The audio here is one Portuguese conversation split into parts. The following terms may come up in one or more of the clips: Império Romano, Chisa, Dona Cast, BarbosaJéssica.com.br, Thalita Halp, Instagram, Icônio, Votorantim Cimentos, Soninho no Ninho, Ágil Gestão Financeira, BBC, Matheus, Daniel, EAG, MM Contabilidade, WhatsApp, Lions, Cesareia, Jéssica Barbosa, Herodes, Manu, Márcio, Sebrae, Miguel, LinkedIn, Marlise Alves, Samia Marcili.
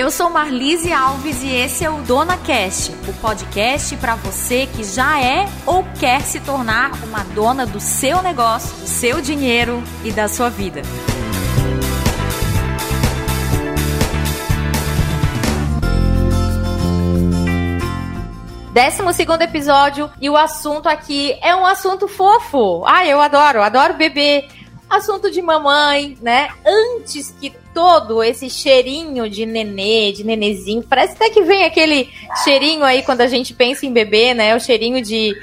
Eu sou Marlise Alves e esse é o Dona Cast, o podcast para você que já é ou quer se tornar uma dona do seu negócio, do seu dinheiro e da sua vida. Décimo segundo episódio e o assunto aqui é um assunto fofo. Ah, eu adoro bebê. Assunto de mamãe, né? Antes que todo esse cheirinho de nenê, de nenezinho, parece até que vem aquele cheirinho aí quando a gente pensa em bebê, né? O cheirinho de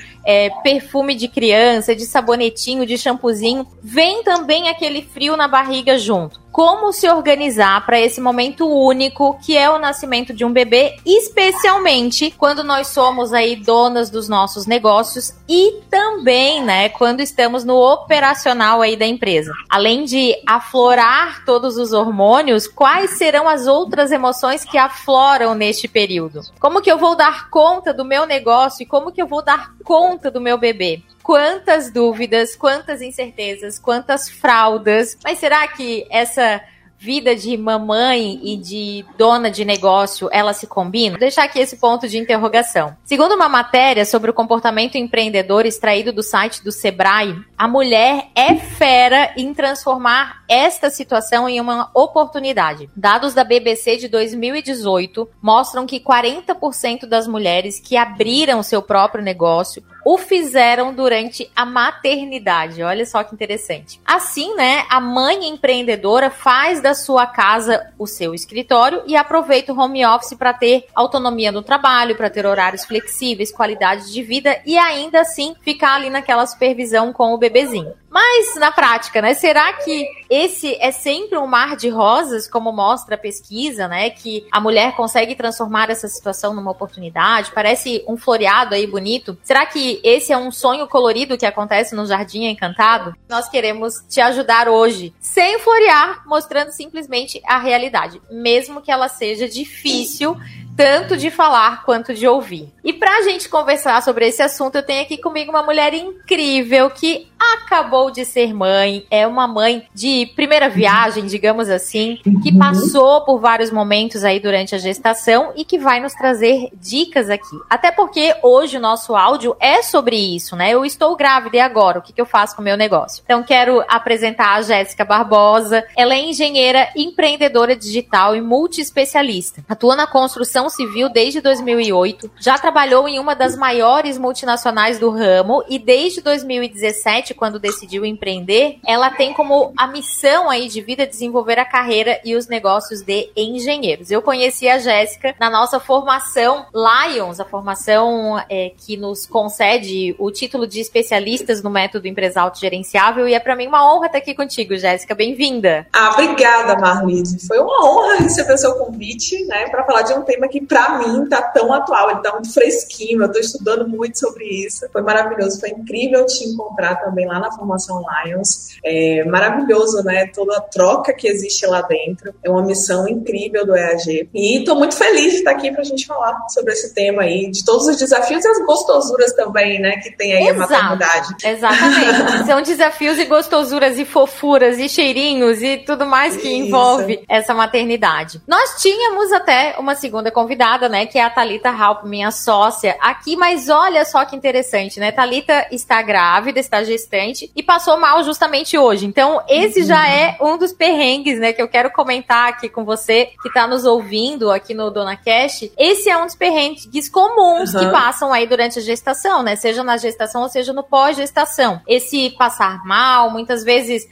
perfume de criança, de sabonetinho, de shampoozinho. Vem também aquele frio na barriga junto. Como se organizar para esse momento único que é o nascimento de um bebê, especialmente quando nós somos aí donas dos nossos negócios e também, né, quando estamos no operacional aí da empresa. Além de aflorar todos os hormônios, quais serão as outras emoções que afloram neste período? Como que eu vou dar conta do meu negócio e como que eu vou dar conta do meu bebê? Quantas dúvidas, quantas incertezas, quantas fraldas. Mas será que essa vida de mamãe e de dona de negócio, ela se combina? Vou deixar aqui esse ponto de interrogação. Segundo uma matéria sobre o comportamento empreendedor extraído do site do Sebrae, a mulher é fera em transformar esta situação em uma oportunidade. Dados da BBC de 2018 mostram que 40% das mulheres que abriram seu próprio negócio o fizeram durante a maternidade. Olha só que interessante. Assim, né, a mãe empreendedora faz da sua casa o seu escritório e aproveita o home office para ter autonomia no trabalho, para ter horários flexíveis, qualidade de vida e ainda assim ficar ali naquela supervisão com o bebezinho. Mas, na prática, né, será que esse é sempre um mar de rosas, como mostra a pesquisa, né, que a mulher consegue transformar essa situação numa oportunidade? Parece um floreado aí bonito. Será que esse é um sonho colorido que acontece no Jardim Encantado? Nós queremos te ajudar hoje, sem florear, mostrando simplesmente a realidade, mesmo que ela seja difícil, tanto de falar quanto de ouvir. E pra gente conversar sobre esse assunto, eu tenho aqui comigo uma mulher incrível que acabou de ser mãe, é uma mãe de primeira viagem, digamos assim, que passou por vários momentos aí durante a gestação e que vai nos trazer dicas aqui. Até porque hoje o nosso áudio é sobre isso, né? Eu estou grávida e agora, o que eu faço com o meu negócio? Então quero apresentar a Jéssica Barbosa. Ela é engenheira, empreendedora digital e multiespecialista. Atua na construção civil desde 2008, já trabalhou em uma das maiores multinacionais do ramo e desde 2017, quando decidiu empreender, ela tem como a missão aí de vida desenvolver a carreira e os negócios de engenheiros. Eu conheci a Jéssica na nossa formação Lions, a formação que nos concede o título de especialistas no método empresa autogerenciável, e é para mim uma honra estar aqui contigo, Jéssica. Bem-vinda! Ah, obrigada, Marlise. Foi uma honra receber o seu convite, né, para falar de um tema que pra mim tá tão atual, ele tá muito fresquinho, eu tô estudando muito sobre isso, foi maravilhoso, foi incrível te encontrar também lá na Formação Lions, é maravilhoso, né, toda a troca que existe lá dentro, é uma missão incrível do EAG, e tô muito feliz de estar aqui pra gente falar sobre esse tema aí, de todos os desafios e as gostosuras também, né, que tem aí. Exato, a maternidade. Exatamente, são desafios e gostosuras e fofuras e cheirinhos e tudo mais que isso envolve essa maternidade. Nós tínhamos até uma segunda convidada, né, que é a Thalita Halp, minha sócia aqui, mas olha só que interessante, né, Thalita está grávida, está gestante e passou mal justamente hoje, então esse já é um dos perrengues, né, que eu quero comentar aqui com você, que está nos ouvindo aqui no Dona Cast. Esse é um dos perrengues comuns que passam aí durante a gestação, né, seja na gestação ou seja no pós-gestação, esse passar mal, muitas vezes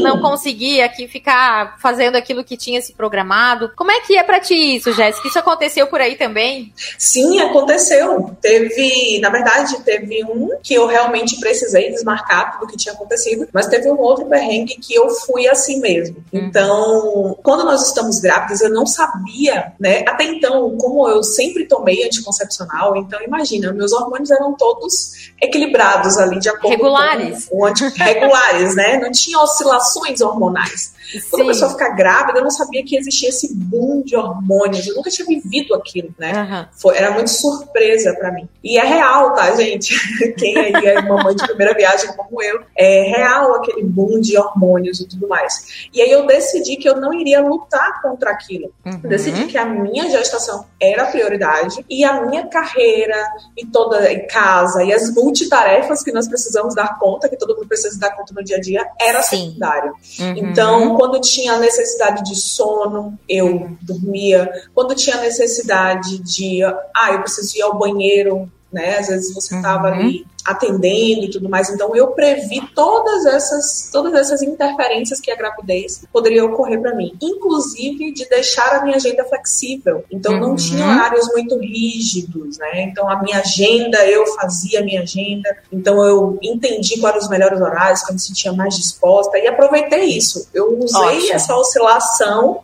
não conseguir aqui ficar fazendo aquilo que tinha se programado. Como é que é pra ti isso, Jéssica? Isso aconteceu por aí também? Sim, aconteceu. Na verdade, teve um que eu realmente precisei desmarcar tudo o que tinha acontecido, mas teve um outro perrengue que eu fui assim mesmo. Então, quando nós estamos grávidas, eu não sabia, né? Até então, como eu sempre tomei anticoncepcional, então imagina, meus hormônios eram todos equilibrados ali, de acordo com o regulares, né? Não tinha oscilações hormonais. Quando a pessoa fica grávida, eu não sabia que existia esse boom de hormônios. Eu nunca tinha vivido vivido aquilo, né? Uhum. Era muito surpresa pra mim. E é real, tá, gente? Quem aí é mamãe de primeira viagem como eu, é real aquele boom de hormônios e tudo mais. E aí eu decidi que eu não iria lutar contra aquilo. Uhum. Decidi que a minha gestação era a prioridade e a minha carreira e toda em casa e as multitarefas que nós precisamos dar conta, que todo mundo precisa dar conta no dia a dia, era secundário. Uhum. Então, quando tinha necessidade de sono, eu dormia. Quando tinha necessidade de, eu preciso ir ao banheiro, né? Às vezes você estava ali atendendo e tudo mais. Então, eu previ todas essas interferências que a gravidez poderia ocorrer para mim. Inclusive, de deixar a minha agenda flexível. Então, não tinha horários muito rígidos, né? Então, a minha agenda, eu fazia a minha agenda. Então, eu entendi quais eram os melhores horários, quando me sentia mais disposta. E aproveitei isso. Eu usei essa oscilação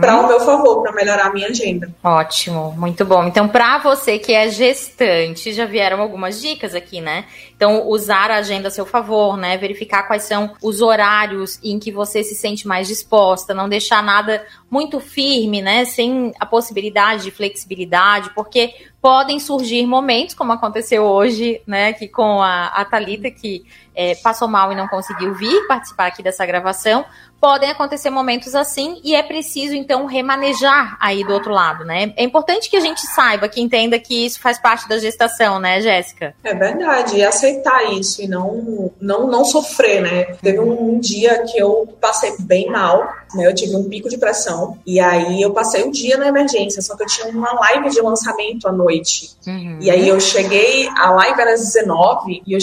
para o meu favor, para melhorar a minha agenda. Ótimo, muito bom. Então, para você que é gestante, já vieram algumas dicas aqui, né? Então, usar a agenda a seu favor, né? Verificar quais são os horários em que você se sente mais disposta, não deixar nada muito firme, né? Sem a possibilidade de flexibilidade, porque podem surgir momentos, como aconteceu hoje, né? Aqui com a Thalita, que passou mal e não conseguiu vir participar aqui dessa gravação. Podem acontecer momentos assim e é preciso, então, remanejar aí do outro lado, né? É importante que a gente saiba, que entenda que isso faz parte da gestação, né, Jéssica? É verdade, e aceitar isso e não sofrer, né? Teve um dia que eu passei bem mal, né? Eu tive um pico de pressão e aí eu passei um dia na emergência, só que eu tinha uma live de lançamento à noite. E aí eu cheguei, a live era às 19h e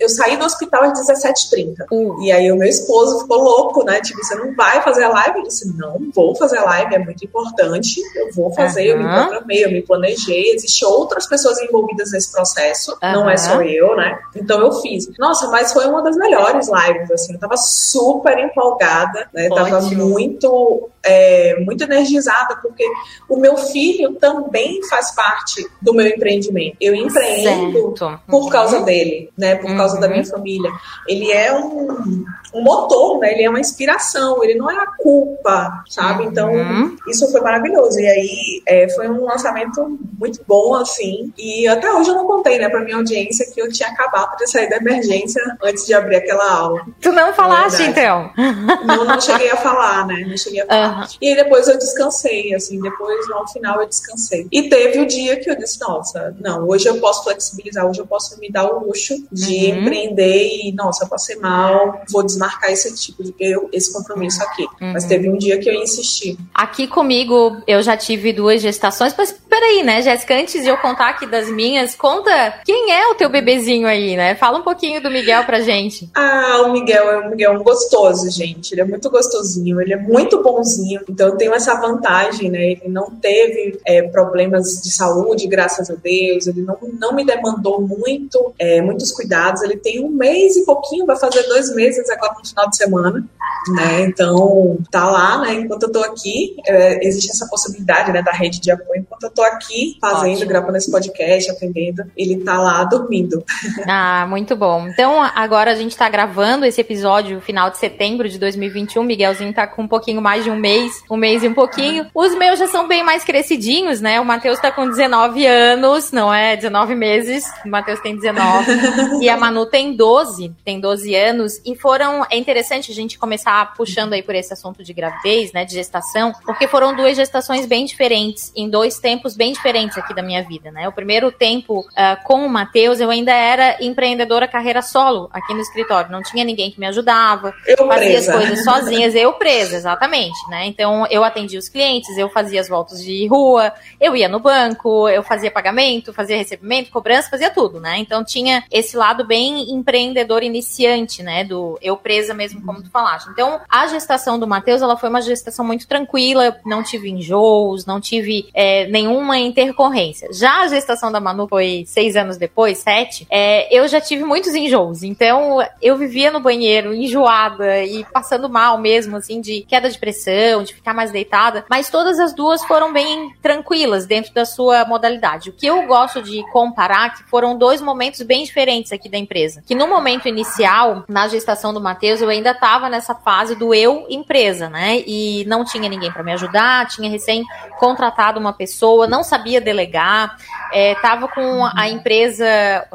eu saí do hospital às 17h30. E aí o meu esposo ficou louco, né? Tipo, você não vai fazer a live? Eu disse, não vou fazer a live, é muito importante, eu vou fazer, eu me programei, eu me planejei, existem outras pessoas envolvidas nesse processo, não é só eu, né? Então eu fiz. Nossa, mas foi uma das melhores lives, assim, eu tava super empolgada, né? Tava muito energizada, porque o meu filho também faz parte do meu empreendimento. Eu empreendo por causa dele, né? Por causa da minha família. Ele é um motor, né? Ele é uma inspiração, ele não é a culpa, sabe? Então, isso foi maravilhoso. E aí, foi um lançamento muito bom, assim. E até hoje eu não contei, né, pra minha audiência que eu tinha acabado de sair da emergência antes de abrir aquela aula. Tu não falaste, então? Não cheguei a falar, né? Não cheguei a falar. E aí depois eu descansei, assim, depois no final eu descansei. E teve o dia que eu disse, nossa, não, hoje eu posso flexibilizar, hoje eu posso me dar o luxo de empreender e, nossa, eu passei mal, vou desmarcar esse compromisso aqui. Mas teve um dia que eu insisti. Aqui comigo eu já tive 2 gestações, mas peraí, né, Jéssica, antes de eu contar aqui das minhas, conta quem é o teu bebezinho aí, né? Fala um pouquinho do Miguel pra gente. Ah, o Miguel é um gostoso, gente, ele é muito gostosinho, ele é muito bonzinho. Então eu tenho essa vantagem, né? Ele não teve problemas de saúde, graças a Deus. Ele não me demandou muitos cuidados. Ele tem 1 mês e pouquinho, vai fazer 2 meses agora no final de semana, né? Então tá lá, né? Enquanto eu tô aqui, existe essa possibilidade, né, da rede de apoio. Enquanto eu tô aqui fazendo, gravando esse podcast, aprendendo, ele tá lá dormindo. Ah, muito bom. Então agora a gente tá gravando esse episódio final de setembro de 2021. Miguelzinho tá com um pouquinho mais de 1 mês e um pouquinho. Os meus já são bem mais crescidinhos, né? O Matheus tá com 19 anos, não é? 19 meses. O Matheus tem 19. E a Manu tem 12. Tem 12 anos. E é interessante a gente começar puxando aí por esse assunto de gravidez, né? De gestação. Porque foram 2 gestações bem diferentes, em 2 tempos bem diferentes aqui da minha vida, né? O primeiro tempo com o Matheus, eu ainda era empreendedora carreira solo aqui no escritório. Não tinha ninguém que me ajudava. Eu fazia as coisas sozinhas. Eu presa, exatamente, né? Então, eu atendia os clientes, eu fazia as voltas de rua, eu ia no banco, eu fazia pagamento, fazia recebimento, cobrança, fazia tudo, né? Então, tinha esse lado bem empreendedor iniciante, né? Do eu presa mesmo, como tu falaste. Então, a gestação do Matheus, ela foi uma gestação muito tranquila, eu não tive enjoos, não tive nenhuma intercorrência. Já a gestação da Manu foi 6 anos depois, 7, eu já tive muitos enjoos. Então, eu vivia no banheiro, enjoada e passando mal mesmo, assim, de queda de pressão, de ficar mais deitada, mas todas as duas foram bem tranquilas dentro da sua modalidade. O que eu gosto de comparar que foram 2 momentos bem diferentes aqui da empresa, que no momento inicial, na gestação do Matheus, eu ainda estava nessa fase fase do eu empresa, né? E não tinha ninguém para me ajudar, tinha recém contratado uma pessoa, não sabia delegar, estava com a empresa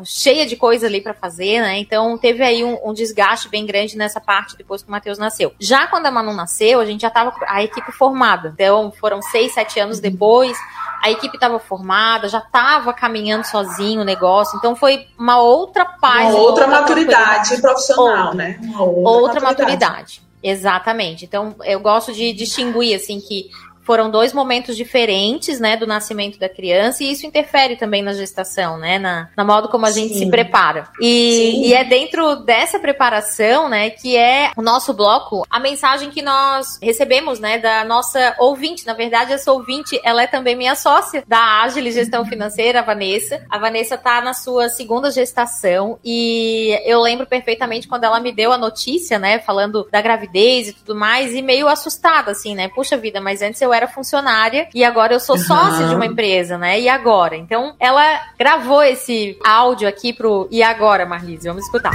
cheia de coisa ali para fazer, né? Então teve aí um desgaste bem grande nessa parte depois que o Matheus nasceu. Já quando a Manu nasceu, a gente já estava a equipe formada. Então foram 6, 7 anos depois, a equipe estava formada, já estava caminhando sozinho o negócio. Então foi uma outra página. Uma outra maturidade profissional, né? Uma outra maturidade. Exatamente. Então eu gosto de distinguir assim que foram 2 momentos diferentes, né, do nascimento da criança, e isso interfere também na gestação, né, na modo como a gente se prepara. E é dentro dessa preparação, né, que é o nosso bloco, a mensagem que nós recebemos, né, da nossa ouvinte. Na verdade, essa ouvinte, ela é também minha sócia da Ágil Gestão Financeira, a Vanessa. A Vanessa tá na sua 2ª gestação, e eu lembro perfeitamente quando ela me deu a notícia, né, falando da gravidez e tudo mais, e meio assustada, assim, né, puxa vida, mas antes eu era funcionária e agora eu sou sócia de uma empresa, né? E agora? Então, ela gravou esse áudio aqui pro E Agora, Marlise. Vamos escutar.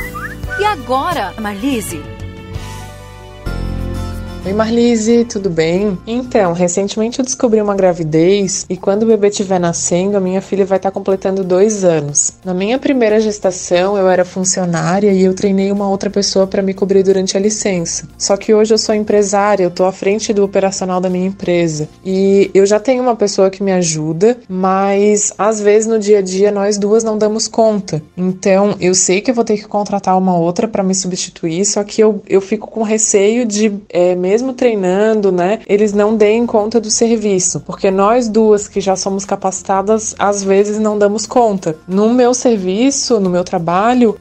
E agora, Marlise? Oi, Marlise, tudo bem? Então, recentemente eu descobri uma gravidez e quando o bebê estiver nascendo, a minha filha vai estar completando 2 anos. Na minha primeira gestação, eu era funcionária e eu treinei uma outra pessoa para me cobrir durante a licença. Só que hoje eu sou empresária, eu tô à frente do operacional da minha empresa. E eu já tenho uma pessoa que me ajuda, mas às vezes no dia a dia nós duas não damos conta. Então, eu sei que eu vou ter que contratar uma outra para me substituir, só que eu fico com receio de... mesmo treinando, né, eles não deem conta do serviço, porque nós duas que já somos capacitadas, às vezes não damos conta. No meu serviço, no meu trabalho,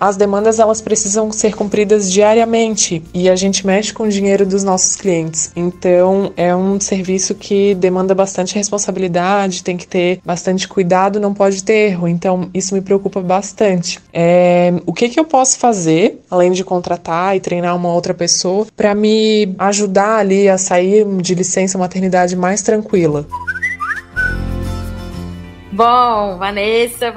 as demandas elas precisam ser cumpridas diariamente e a gente mexe com o dinheiro dos nossos clientes. Então, é um serviço que demanda bastante responsabilidade, tem que ter bastante cuidado, não pode ter erro. Então, isso me preocupa bastante. O que eu posso fazer, além de contratar e treinar uma outra pessoa, para me ajudar ali a sair de licença maternidade mais tranquila? Bom, Vanessa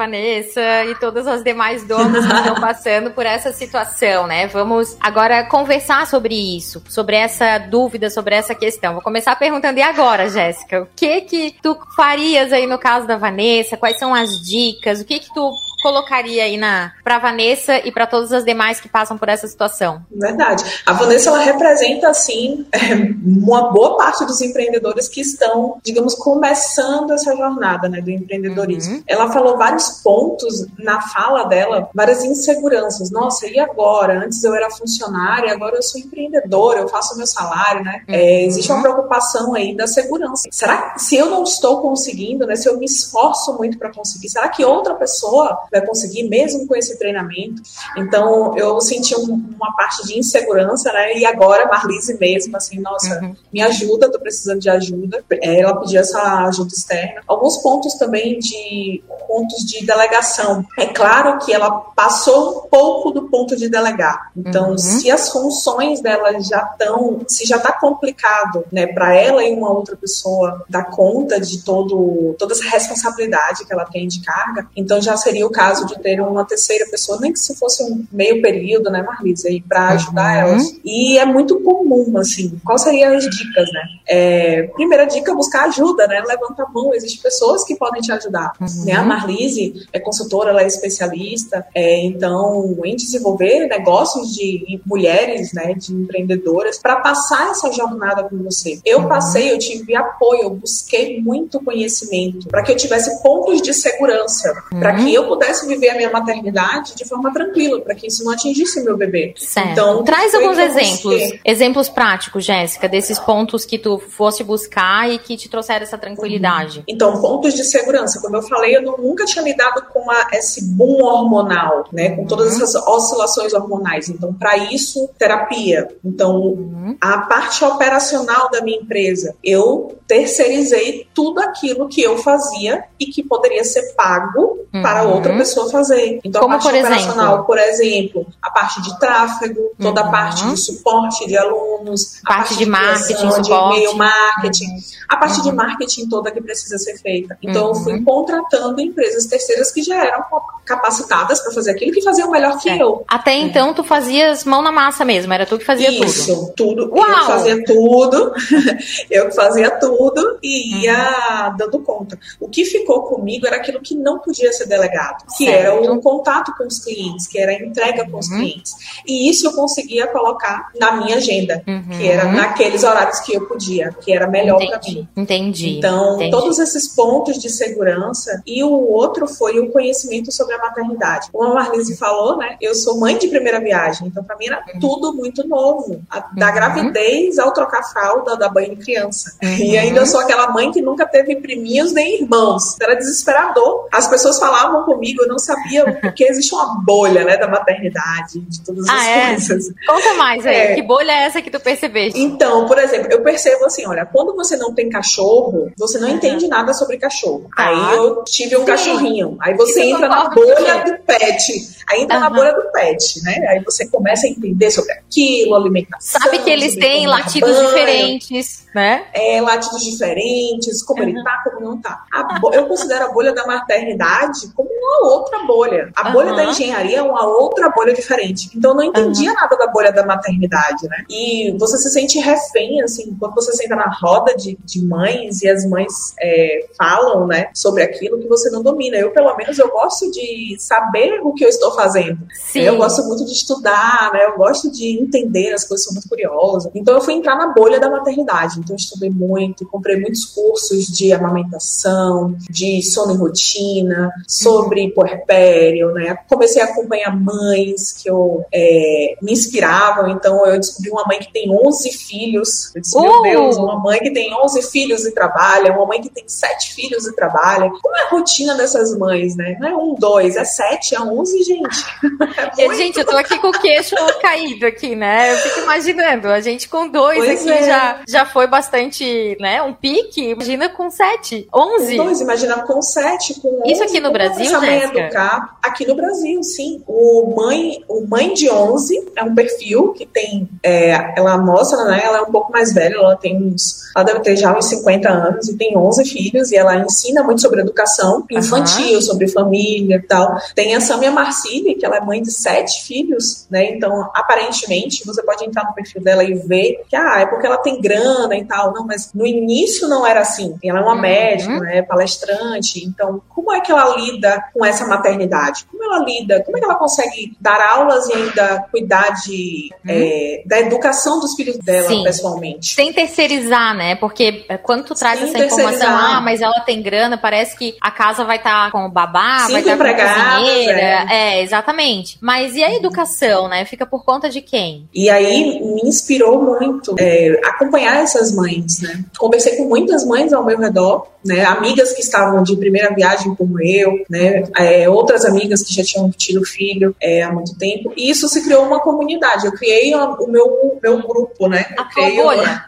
e todas as demais donas que estão passando por essa situação, né? Vamos agora conversar sobre isso, sobre essa dúvida, sobre essa questão. Vou começar perguntando, e agora, Jéssica? O que tu farias aí no caso da Vanessa? Quais são as dicas? O que tu colocaria aí pra Vanessa e para todas as demais que passam por essa situação? Verdade. A Vanessa, ela representa, assim, uma boa parte dos empreendedores que estão, digamos, começando essa jornada, né, do empreendedorismo. Uhum. Ela falou vários pontos na fala dela, várias inseguranças. Nossa, e agora? Antes eu era funcionária, agora eu sou empreendedora, eu faço meu salário, né? Uhum. Existe uma preocupação aí da segurança. Será que se eu não estou conseguindo, né, se eu me esforço muito para conseguir, será que outra pessoa vai conseguir mesmo com esse treinamento? Então, eu senti uma parte de insegurança, né? E agora, Marlise mesmo, assim, nossa, me ajuda, tô precisando de ajuda. Ela pediu essa ajuda externa. Alguns pontos também de delegação. É claro que ela passou um pouco do ponto de delegar. Então, se as funções dela já tá complicado, né, para ela e uma outra pessoa dar conta de toda essa responsabilidade que ela tem de carga, então já seria o caso de ter uma terceira pessoa, nem que se fosse um meio período, né, Marlise, para ajudar elas. E é muito comum, assim, quais seriam as dicas, né? Primeira dica, buscar ajuda, né? Levanta a mão, existem pessoas que podem te ajudar. Né? A Marlise é consultora, ela é especialista, então, em desenvolver negócios de mulheres, né, de empreendedoras, para passar essa jornada com você. Eu tive apoio, eu busquei muito conhecimento, para que eu tivesse pontos de segurança, para que eu pudesse viver a minha maternidade de forma tranquila, para que isso não atingisse meu bebê. Certo. Então, traz alguns exemplos práticos, Jéssica, desses pontos que tu fosse buscar e que te trouxeram essa tranquilidade. Então, pontos de segurança, como eu falei, eu nunca tinha lidado com esse boom hormonal, né, com todas essas oscilações hormonais. Então, para isso, terapia. Então, a parte operacional da minha empresa, eu terceirizei tudo aquilo que eu fazia e que poderia ser pago para outra pessoa fazer. Então, como a parte operacional, por exemplo, a parte de tráfego, toda a parte de suporte de aluno, alunos, parte de marketing, de e-mail marketing, a parte de marketing toda que precisa ser feita. Então, eu fui contratando empresas terceiras que já eram capacitadas para fazer aquilo, que faziam melhor que eu. Até então, tu fazias mão na massa mesmo, era tu que fazia tudo. Uau! Eu fazia tudo e ia dando conta. O que ficou comigo era aquilo que não podia ser delegado, que era o contato com os clientes, que era a entrega com os clientes. E isso eu conseguia colocar na minha agenda, que era naqueles horários que eu podia, que era melhor para mim. Entendi. Então, todos esses pontos de segurança. E o outro foi o conhecimento sobre a maternidade. Como a Marlise falou, né? Eu sou mãe de primeira viagem, então para mim era tudo muito novo. Da gravidez ao trocar fralda, dar banho em criança. E ainda eu sou aquela mãe que nunca teve priminhos nem irmãos. Era desesperador. As pessoas falavam comigo, eu não sabia, porque existe uma bolha, né, da maternidade, de todas as coisas. Conta mais aí, que bolha é essa que tu percebeste? Então, por exemplo, eu percebo assim, olha, quando você não tem cachorro, você não entende nada sobre cachorro. Tá. Aí eu tive um cachorrinho, aí você entra na bolha do pet, aí entra na bolha do pet, né? Aí você começa a entender sobre aquilo, alimentação. Sabe que eles têm latidos diferentes, né? É, latidos diferentes, como ele tá, como não tá. Eu considero a bolha da maternidade como uma outra bolha. A bolha da engenharia é uma outra bolha diferente. Então, eu não entendia nada da bolha da maternidade, né? E você se sente refém, assim, quando você senta na roda de mães e as mães falam, né, sobre aquilo que você não domina. Eu, pelo menos, eu gosto de saber o que eu estou fazendo. Sim. Eu gosto muito de estudar, né? Eu gosto de entender as coisas, sou muito curiosa. Então, eu fui entrar na bolha da maternidade. Então, eu estudei muito, comprei muitos cursos de amamentação, de sono e rotina, sobre puerpério, né? Comecei a acompanhar mães que eu me inspiravam. Então, eu descobri uma mãe que tem 11 filhos. Eu disse, meu Deus, uma mãe que tem 11 filhos e trabalha, uma mãe que tem 7 filhos e trabalha. Como é a rotina dessas mães, né? Não é 1, 2, é 7, é 11, gente. É gente, eu tô aqui com o queixo caído aqui, né? Eu fico imaginando, a gente com 2 aqui já foi bastante, né? Um pique. Imagina com 7, 11. Com 2, imagina com 7, com 11. Isso aqui no Brasil, Jéssica? Mãe educar aqui no Brasil, sim. O mãe de 11 é um perfil que tem, ela mostra, né? Ela é um pouco mais velha, ela deve ter já uns 50 anos e tem 11 filhos, e ela ensina muito sobre educação infantil, sobre família e tal. Tem a Samia Marcili, que ela é mãe de 7 filhos, né? Então, aparentemente, você pode entrar no perfil dela e ver que, é porque ela tem grana e tal. Não, mas no início não era assim. Ela é uma médica, né? Palestrante. Então, como é que ela lida com essa maternidade? Como é que ela consegue dar aulas e ainda cuidar da educação dos filhos dela, pessoalmente? Sem terceirizar, né? Porque quando tu traz essa informação, mas ela tem grana, parece que a casa vai estar com o babá, vai estar com a cozinheira. É, exatamente. Mas e a educação, né? Fica por conta de quem? E aí, me inspirou muito acompanhar essas mães, né? Conversei com muitas mães ao meu redor, né? Amigas que estavam de primeira viagem como eu, né? Outras amigas que já tinham tido filho há muito tempo. E isso se criou uma comunidade. Eu criei o meu grupo, né?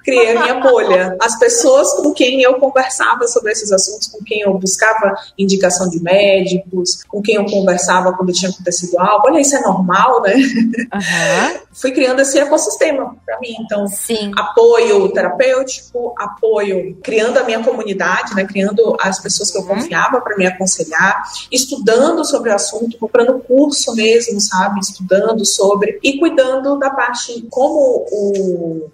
Criei a minha bolha. As pessoas com quem eu conversava sobre esses assuntos, com quem eu buscava indicação de médicos, com quem eu conversava quando tinha acontecido algo. Olha, isso é normal, né? Fui criando esse ecossistema para mim. Então, apoio terapêutico, apoio criando a minha comunidade, né? Criando as pessoas que eu confiava para me aconselhar, estudando sobre o assunto, comprando curso mesmo, sabe? Estudando sobre e cuidando da parte como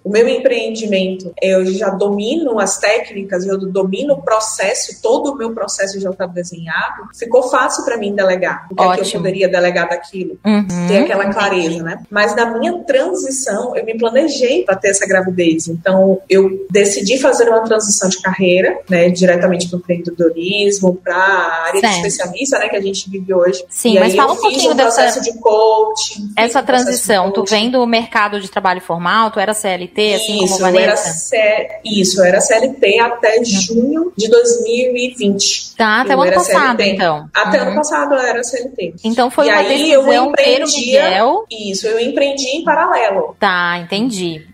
o meu empreendimento. Eu já domino as técnicas, eu domino o processo, todo o meu processo já está desenhado. Ficou fácil para mim delegar, porque aqui eu poderia delegar daquilo, ter aquela clareza, né? Mas na minha transição, eu me planejei para ter essa gravidez. Então, eu decidi fazer uma transição de carreira, né? Diretamente para o empreendedorismo, para a área de especialista, né? Que a gente vive hoje. Sim, e mas fala um pouquinho processo de coaching. Essa transição, tu vem do mercado de trabalho formal, tu era CLT, assim como a Vanessa? Isso, eu era CLT até junho de 2020. Tá, até o ano passado, então. Até ano passado eu era CLT. Então foi uma decisão pelo Miguel. Isso, eu empreendi em paralelo. Tá, entendi.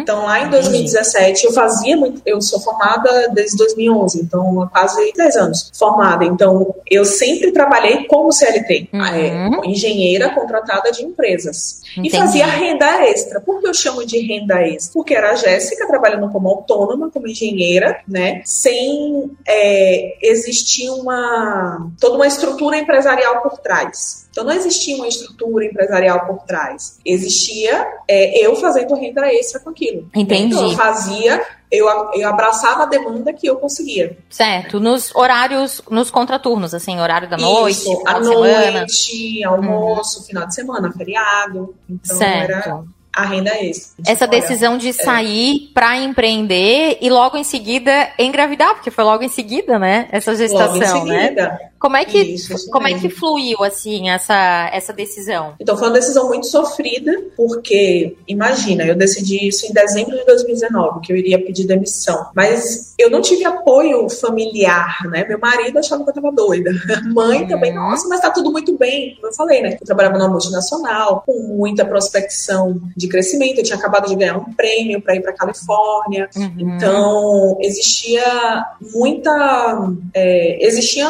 Então lá em 2017 eu fazia muito, eu sou formada desde 2011, então há quase 10 anos formada. Então eu sempre trabalhei como CLT, engenheira contratada de empresas. Entendi. E fazia renda extra. Por que eu chamo de renda extra, porque era a Jéssica trabalhando como autônoma, como engenheira, né, sem existir toda uma estrutura empresarial por trás. Então, não existia uma estrutura empresarial por trás. Existia eu fazendo renda extra com aquilo. Entendi. Então, eu fazia, eu abraçava a demanda que eu conseguia. Certo. Nos horários, nos contraturnos, assim, horário da noite, isso, à noite, almoço, final de semana, feriado. Então, certo. Era a renda extra. Essa decisão de sair para empreender e logo em seguida engravidar, porque foi logo em seguida, né? Essa gestação, logo em seguida, né? Como é que fluiu, assim, essa decisão? Então, foi uma decisão muito sofrida, porque, imagina, eu decidi isso em dezembro de 2019, que eu iria pedir demissão. Mas eu não tive apoio familiar, né? Meu marido achava que eu tava doida. Mãe também, nossa, mas tá tudo muito bem. Como eu falei, né? Eu trabalhava numa multinacional, com muita prospecção de crescimento. Eu tinha acabado de ganhar um prêmio para ir pra Califórnia. Uhum. Então, existia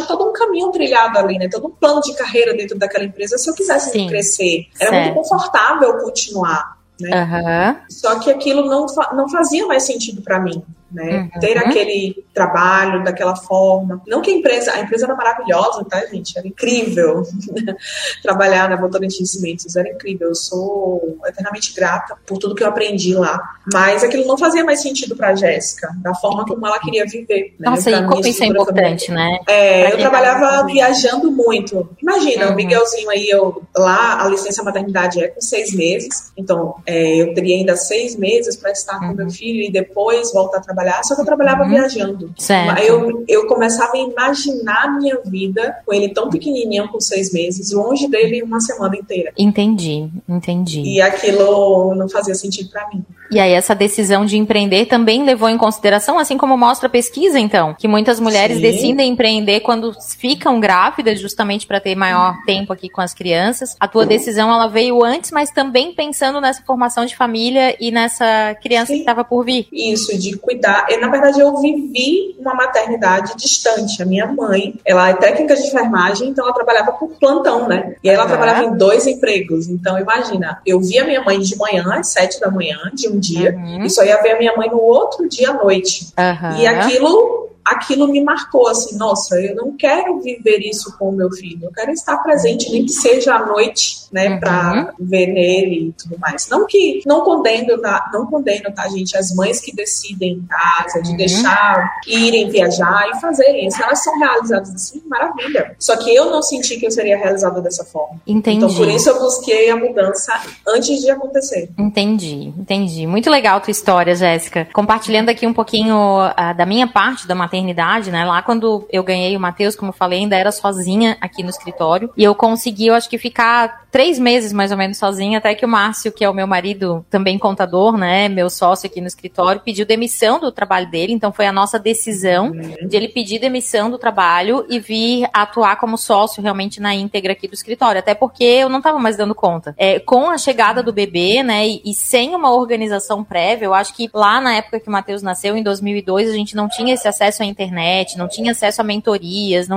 todo um caminho trilhado ali, né? Todo um plano de carreira dentro daquela empresa, se eu quisesse crescer. Era certo. Muito confortável continuar, né? Uhum. Só que aquilo não fazia mais sentido para mim, né? Uhum. Ter aquele trabalho daquela forma. Não que a empresa era maravilhosa, tá, gente? Era incrível. Trabalhar na Votorantim Cimentos era incrível. Eu sou eternamente grata por tudo que eu aprendi lá. Mas aquilo não fazia mais sentido pra Jéssica, da forma como ela queria viver. Né? Nossa, e como isso é importante, né? Eu trabalhava viajando muito. Imagina, o Miguelzinho aí, a licença maternidade é com 6 meses. Então, eu teria ainda 6 meses pra estar com meu filho e depois voltar a trabalhar. Só que eu trabalhava viajando. Certo. Eu começava a imaginar a minha vida com ele tão pequenininho, com 6 meses, longe dele uma semana inteira. Entendi. E aquilo não fazia sentido pra mim. E aí essa decisão de empreender também levou em consideração, assim como mostra a pesquisa, então, que muitas mulheres decidem empreender quando ficam grávidas, justamente para ter maior tempo aqui com as crianças. A tua decisão, ela veio antes, mas também pensando nessa formação de família e nessa criança que estava por vir. Isso, de cuidar. Na verdade, eu vivi uma maternidade distante. A minha mãe, ela é técnica de enfermagem, então ela trabalhava por plantão, né? E aí ela trabalhava em 2 empregos. Então, imagina, eu via minha mãe de manhã, às 7 da manhã, de um dia, e só ia ver a minha mãe no outro dia à noite. E aquilo me marcou, assim, nossa, eu não quero viver isso com o meu filho, eu quero estar presente, nem que seja à noite, né, pra ver nele e tudo mais. Não que, não condeno, tá, gente, as mães que decidem em casa, de deixar, irem viajar e fazerem isso, elas são realizadas assim, maravilha. Só que eu não senti que eu seria realizada dessa forma. Entendi. Então, por isso eu busquei a mudança antes de acontecer. Entendi. Muito legal a tua história, Jéssica. Compartilhando aqui um pouquinho da minha parte, da maternidade, né? Lá quando eu ganhei o Matheus, como eu falei, ainda era sozinha aqui no escritório. E eu consegui, eu acho que ficar 3 meses mais ou menos sozinha, até que o Márcio, que é o meu marido, também contador, né? Meu sócio aqui no escritório, pediu demissão do trabalho dele. Então foi a nossa decisão de ele pedir demissão do trabalho e vir atuar como sócio realmente na íntegra aqui do escritório. Até porque eu não estava mais dando conta. Com a chegada do bebê, né? E sem uma organização prévia, eu acho que lá na época que o Matheus nasceu, em 2002, a gente não tinha esse acesso à internet, não tinha acesso a mentorias,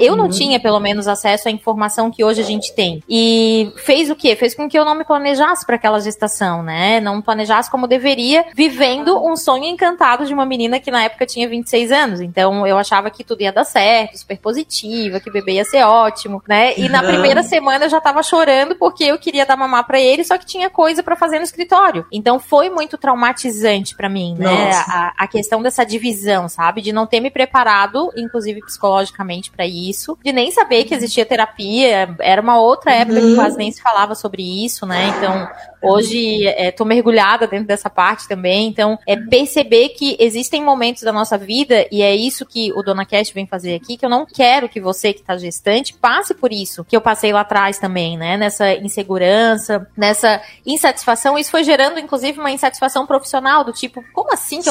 eu não tinha pelo menos acesso à informação que hoje a gente tem. E fez o quê? Fez com que eu não me planejasse para aquela gestação, né? Não planejasse como deveria, vivendo um sonho encantado de uma menina que na época tinha 26 anos. Então eu achava que tudo ia dar certo, super positiva, que o bebê ia ser ótimo, né? E na primeira semana eu já tava chorando porque eu queria dar mamar para ele, só que tinha coisa para fazer no escritório. Então foi muito traumatizante para mim, né? A questão dessa divisão, sabe? De não ter me preparado, inclusive psicologicamente, pra isso, de nem saber que existia terapia, era uma outra época que quase nem se falava sobre isso, né? Então, hoje, tô mergulhada dentro dessa parte também, então, perceber que existem momentos da nossa vida, e é isso que o Dona Cast vem fazer aqui, que eu não quero que você que tá gestante passe por isso, que eu passei lá atrás também, né? Nessa insegurança, nessa insatisfação, isso foi gerando, inclusive, uma insatisfação profissional, do tipo, como assim que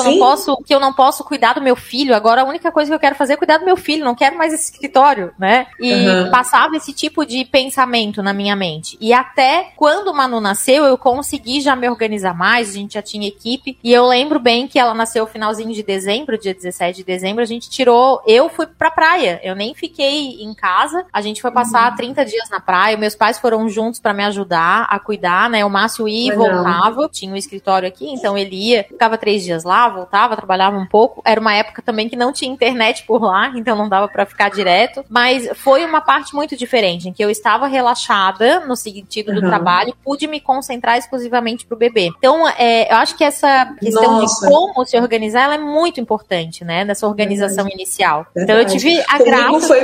eu não posso cuidar do meu filho? filho, agora a única coisa que eu quero fazer é cuidar do meu filho, não quero mais esse escritório, né? E passava esse tipo de pensamento na minha mente. E até quando o Manu nasceu, eu consegui já me organizar mais, a gente já tinha equipe, e eu lembro bem que ela nasceu finalzinho de dezembro, dia 17 de dezembro, a gente tirou, eu fui pra praia, eu nem fiquei em casa, a gente foi passar 30 dias na praia, meus pais foram juntos pra me ajudar a cuidar, né, o Márcio ia e voltava, tinha um escritório aqui, então ele ia, ficava 3 dias lá, voltava, trabalhava um pouco, era uma época também que não tinha internet por lá, então não dava pra ficar direto, mas foi uma parte muito diferente, em que eu estava relaxada no sentido do trabalho, pude me concentrar exclusivamente pro bebê. Então, eu acho que essa questão de como se organizar, ela é muito importante, né, nessa organização inicial. Verdade. Então eu tive a graça...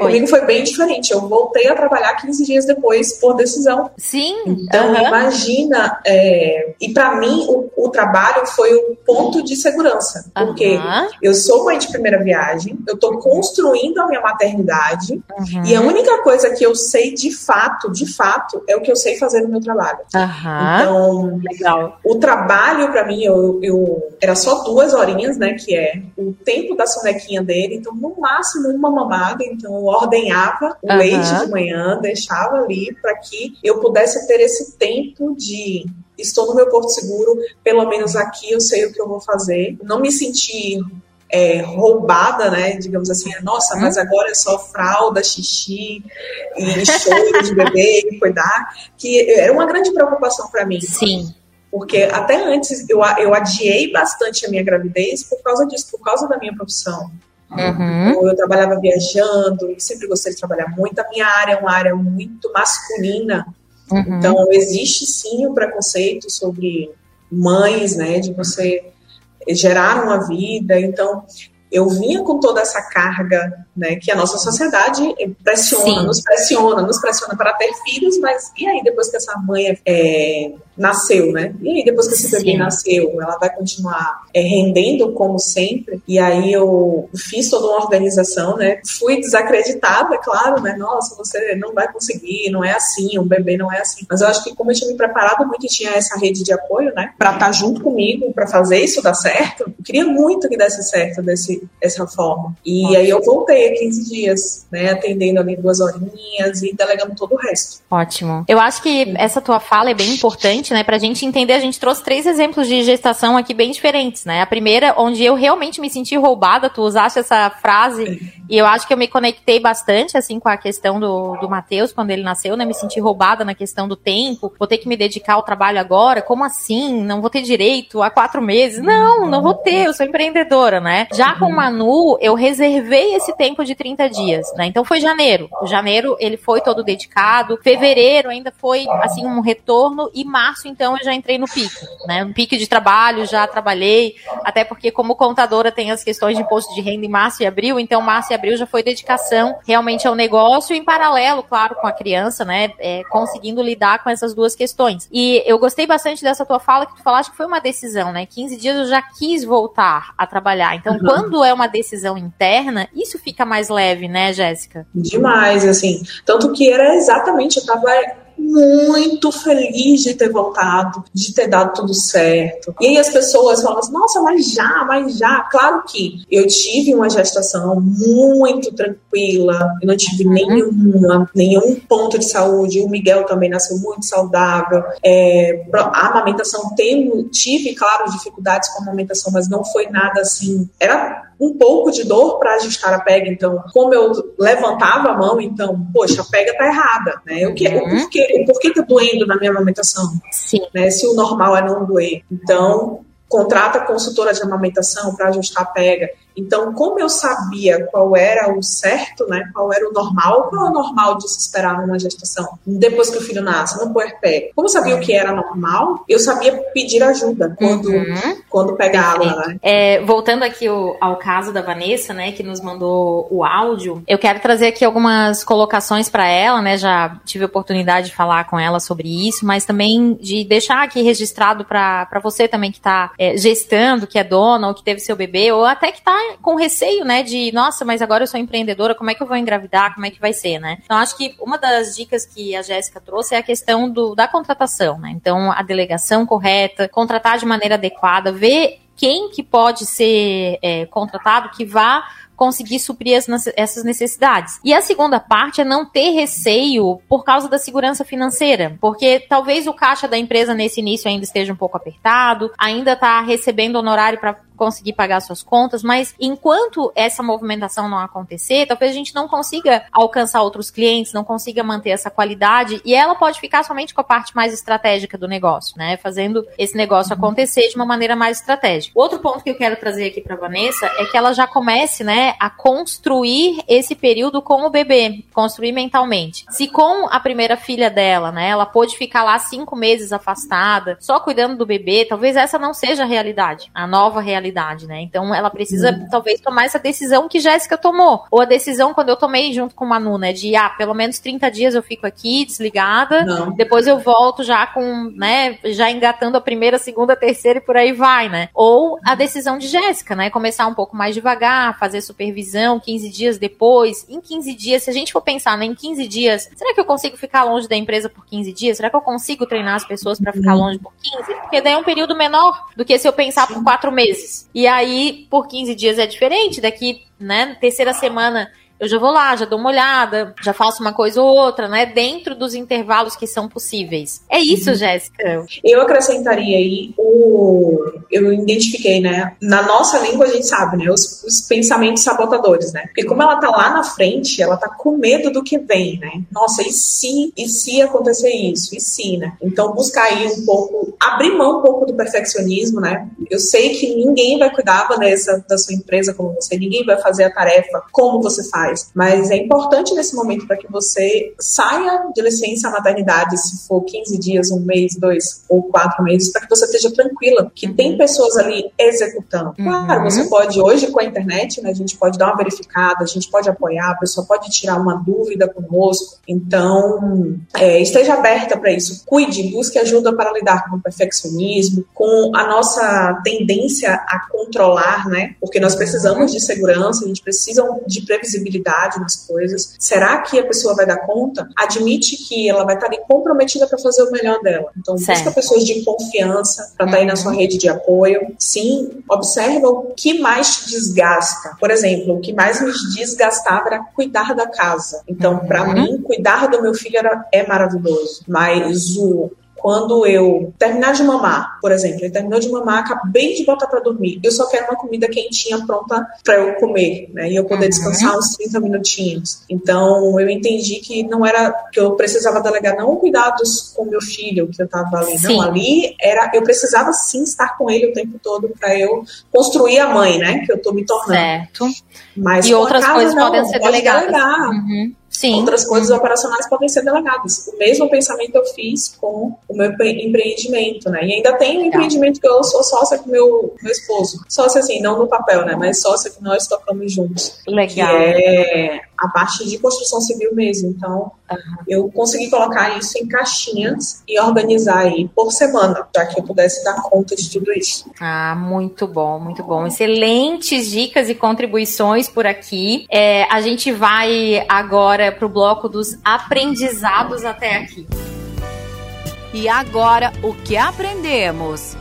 comigo foi bem diferente, eu voltei a trabalhar 15 dias depois, por decisão. Sim. Então, imagina, e pra mim, o trabalho foi um ponto de segurança, porque eu sou mãe de primeira viagem, eu tô construindo a minha maternidade, e a única coisa que eu sei de fato, é o que eu sei fazer no meu trabalho. Então, legal. O trabalho pra mim, eu era só 2 horinhas, né, que é o tempo da sonequinha dele, então no máximo uma mamada, então eu ordenhava o leite de manhã, deixava ali pra que eu pudesse ter esse tempo de... Estou no meu porto seguro, pelo menos aqui eu sei o que eu vou fazer. Não me sentir roubada, né? Digamos assim, nossa, mas agora é só fralda, xixi e choro de bebê e cuidar. Que era uma grande preocupação para mim. Sim. Porque até antes eu adiei bastante a minha gravidez por causa disso, por causa da minha profissão. Eu trabalhava viajando, sempre gostei de trabalhar muito. A minha área é uma área muito masculina. Então, existe sim o preconceito sobre mães, né, de você gerar uma vida. Então, eu vinha com toda essa carga, né, que a nossa sociedade pressiona, nos pressiona para ter filhos, mas e aí depois que essa mãe nasceu, né? E aí depois que esse bebê nasceu, ela vai continuar rendendo como sempre? E aí eu fiz toda uma organização, né? Fui desacreditada, claro, né? Nossa, você não vai conseguir, não é assim, um bebê não é assim. Mas eu acho que como eu tinha me preparado muito e tinha essa rede de apoio, né? Pra estar junto comigo, pra fazer isso dar certo, eu queria muito que desse certo dessa forma. E aí eu voltei a 15 dias, né? Atendendo ali 2 horinhas e delegando todo o resto. Ótimo. Eu acho que essa tua fala é bem importante, né, pra gente entender. A gente trouxe 3 exemplos de gestação aqui bem diferentes, né? A primeira, onde eu realmente me senti roubada, tu usaste essa frase, e eu acho que eu me conectei bastante, assim, com a questão do Matheus, quando ele nasceu, né? Me senti roubada na questão do tempo, vou ter que me dedicar ao trabalho agora, como assim? Não vou ter direito a 4 meses? Não vou ter, eu sou empreendedora, né? Já com o Manu, eu reservei esse tempo de 30 dias, né? Então foi janeiro. O janeiro, ele foi todo dedicado, fevereiro ainda foi, assim, um retorno, e março, então, eu já entrei no pique, né? No pique de trabalho, já trabalhei, até porque como contadora tem as questões de imposto de renda em março e abril, então março e abril já foi dedicação realmente ao negócio, em paralelo, claro, com a criança, né? Conseguindo lidar com essas 2 questões. E eu gostei bastante dessa tua fala, que tu falaste que foi uma decisão, né? 15 dias eu já quis voltar a trabalhar. Então, quando é uma decisão interna, isso fica mais leve, né, Jéssica? Demais, assim. Tanto que era exatamente, eu tava muito feliz de ter voltado, de ter dado tudo certo. E aí as pessoas falam assim, nossa, mas já. Claro que eu tive uma gestação muito tranquila, eu não tive nenhum ponto de saúde, o Miguel também nasceu muito saudável. A amamentação, tive, claro, dificuldades com a amamentação, mas não foi nada assim. Era um pouco de dor para ajustar a pega, então, como eu levantava a mão, então, poxa, a pega tá errada, né? Por que tá doendo na minha amamentação? Sim. Né? Se o normal é não doer. Então, contrata a consultora de amamentação para ajustar a pega. Então, como eu sabia qual era o certo, né? Qual é o normal de se esperar numa gestação, depois que o filho nasce, no puerpério. Como eu sabia o que era normal, eu sabia pedir ajuda quando pegava, né? Voltando aqui ao caso da Vanessa, né, que nos mandou o áudio, eu quero trazer aqui algumas colocações para ela, né? Já tive a oportunidade de falar com ela sobre isso, mas também de deixar aqui registrado para você também que está gestando, que é dona, ou que teve seu bebê, ou até que está com receio, né, de, nossa, mas agora eu sou empreendedora, como é que eu vou engravidar, como é que vai ser, né? Então, acho que uma das dicas que a Jéssica trouxe é a questão da contratação, né? Então, a delegação correta, contratar de maneira adequada, ver quem que pode ser contratado que vá conseguir suprir essas necessidades. E a segunda parte é não ter receio por causa da segurança financeira, porque talvez o caixa da empresa nesse início ainda esteja um pouco apertado, ainda está recebendo honorário para conseguir pagar suas contas, mas enquanto essa movimentação não acontecer, talvez a gente não consiga alcançar outros clientes, não consiga manter essa qualidade, e ela pode ficar somente com a parte mais estratégica do negócio, né? Fazendo esse negócio acontecer de uma maneira mais estratégica. Outro ponto que eu quero trazer aqui para a Vanessa é que ela já comece, né, a construir esse período com o bebê, construir mentalmente. Se com a primeira filha dela, né, ela pôde ficar lá 5 meses afastada, só cuidando do bebê, talvez essa não seja a realidade, a nova realidade, né? Então ela precisa talvez tomar essa decisão que Jéssica tomou, ou a decisão quando eu tomei junto com o Manu, né, de pelo menos 30 dias eu fico aqui desligada, não, depois eu volto já com, né, já engatando a primeira, segunda, terceira e por aí vai, né? Ou a decisão de Jéssica, né, começar um pouco mais devagar, fazer supervisão 15 dias depois, em 15 dias, se a gente for pensar, né, em 15 dias, será que eu consigo ficar longe da empresa por 15 dias? Será que eu consigo treinar as pessoas para ficar longe por 15? Porque daí é um período menor do que se eu pensar por 4 meses. E aí, por 15 dias é diferente, daqui, né, terceira semana eu já vou lá, já dou uma olhada, já faço uma coisa ou outra, né, dentro dos intervalos que são possíveis. É isso, Jéssica? Eu acrescentaria aí, eu identifiquei, né, na nossa língua a gente sabe, né, os pensamentos sabotadores, né, porque como ela tá lá na frente, ela tá com medo do que vem, né, nossa, e se acontecer isso, e se, né, então buscar aí um pouco, abrir mão um pouco do perfeccionismo, né, eu sei que ninguém vai cuidar, Vanessa, da sua empresa como você, ninguém vai fazer a tarefa como você faz, mas é importante nesse momento para que você saia de licença maternidade, se for 15 dias, 1 mês, 2 ou 4 meses, para que você esteja tranquila, que tem pessoas ali executando. Claro, você pode hoje com a internet, né, a gente pode dar uma verificada, a gente pode apoiar, a pessoa pode tirar uma dúvida conosco, então esteja aberta para isso, cuide, busque ajuda para lidar com o perfeccionismo, com a nossa tendência a controlar, né, porque nós precisamos de segurança, a gente precisa de previsibilidade nas coisas. Será que a pessoa vai dar conta? Admite que ela vai estar ali comprometida para fazer o melhor dela. Então, busca pessoas de confiança para estar aí na sua rede de apoio. Sim, observa o que mais te desgasta. Por exemplo, o que mais me desgastava era cuidar da casa. Então, para mim, cuidar do meu filho é maravilhoso. Mas quando eu terminar de mamar, por exemplo, ele terminou de mamar, acabei de botar para dormir, eu só quero uma comida quentinha pronta para eu comer, né? E eu poder descansar uns 30 minutinhos. Então, eu entendi que não era que eu precisava delegar não cuidados com meu filho, que eu tava ali, sim, não, ali era, eu precisava sim estar com ele o tempo todo para eu construir a mãe, né? Que eu tô me tornando. Certo. Mas e outras coisas não, podem ser delegadas. Sim. Outras coisas operacionais podem ser delegadas. O mesmo pensamento eu fiz com o meu empreendimento, né? E ainda tem um empreendimento que eu sou sócia com meu esposo. Sócia, assim, não no papel, né? Mas sócia que nós tocamos juntos. Legal. Que é a parte de construção civil mesmo. Então, eu consegui colocar isso em caixinhas e organizar aí por semana, para que eu pudesse dar conta de tudo isso. Ah, muito bom, muito bom. Excelentes dicas e contribuições por aqui. A gente vai agora para o bloco dos aprendizados até aqui. E agora, o que aprendemos?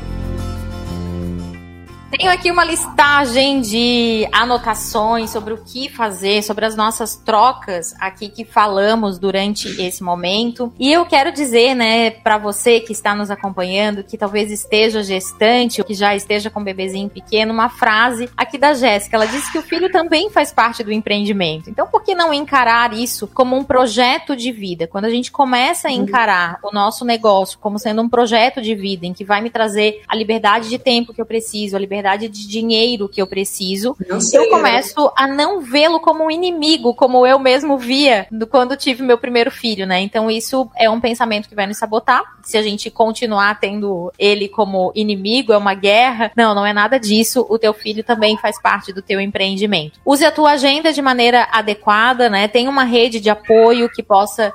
Tenho aqui uma listagem de anotações sobre o que fazer, sobre as nossas trocas aqui que falamos durante esse momento. E eu quero dizer, né, para você que está nos acompanhando, que talvez esteja gestante ou que já esteja com um bebezinho pequeno, uma frase aqui da Jéssica. Ela disse que o filho também faz parte do empreendimento. Então, por que não encarar isso como um projeto de vida? Quando a gente começa a encarar o nosso negócio como sendo um projeto de vida, em que vai me trazer a liberdade de tempo que eu preciso, a liberdade de dinheiro que eu preciso, eu começo a não vê-lo como um inimigo, como eu mesmo via quando tive meu primeiro filho, né? Então isso é um pensamento que vai nos sabotar. Se a gente continuar tendo ele como inimigo, é uma guerra. Não, não é nada disso. O teu filho também faz parte do teu empreendimento. Use a tua agenda de maneira adequada, né? Tem uma rede de apoio que possa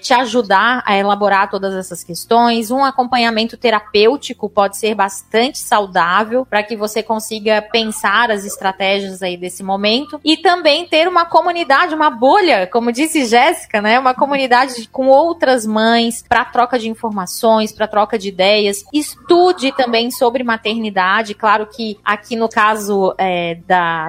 te ajudar a elaborar todas essas questões. Um acompanhamento terapêutico pode ser bastante saudável para que você consiga pensar as estratégias aí desse momento. E também ter uma comunidade, uma bolha, como disse Jéssica, né? Uma comunidade com outras mães para troca de informações, para troca de ideias. Estude também sobre maternidade. Claro que aqui no caso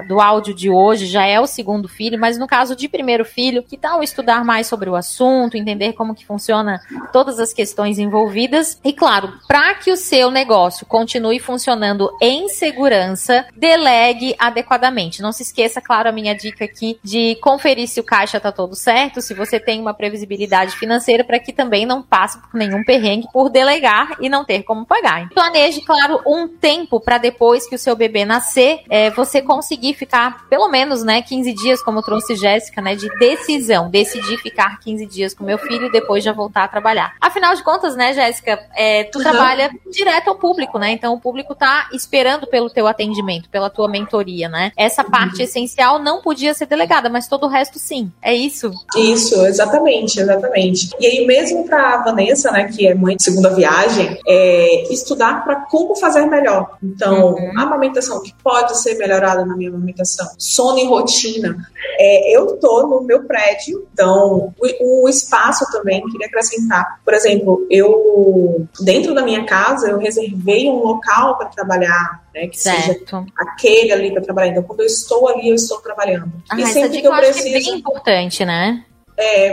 do áudio de hoje já é o segundo filho, mas no caso de primeiro filho, que tal estudar mais sobre o assunto, entender como que funciona todas as questões envolvidas. E claro, para que o seu negócio continue funcionando em segurança, delegue adequadamente. Não se esqueça, claro, a minha dica aqui de conferir se o caixa está todo certo, se você tem uma previsibilidade financeira, para que também não passe por nenhum perrengue por delegar e não ter como pagar. Planeje, claro, um tempo para depois que o seu bebê nascer, você conseguir ficar pelo menos, né, 15 dias, como trouxe Jéssica, né, de decisão. Decidi ficar 15 dias com meu filho e depois já voltar a trabalhar. Afinal de contas, né, Jéssica, tu trabalha direto ao público, né? Então o público tá esperando pelo teu atendimento, pela tua mentoria, né? Essa parte essencial não podia ser delegada, mas todo o resto sim. É isso? Isso, exatamente, exatamente. E aí mesmo pra Vanessa, né, que é mãe de segunda viagem, estudar para como fazer melhor. Então, a amamentação, que pode ser melhorada na minha amamentação, sono e rotina. Eu tô no meu prédio, então o espaço também, queria acrescentar. Por exemplo, eu, dentro da minha casa, eu reservei um local para trabalhar, né, que seja aquele ali para trabalhar. Então, quando eu estou ali, eu estou trabalhando. Ah, e sempre que eu preciso... Essa dica é bem importante, né?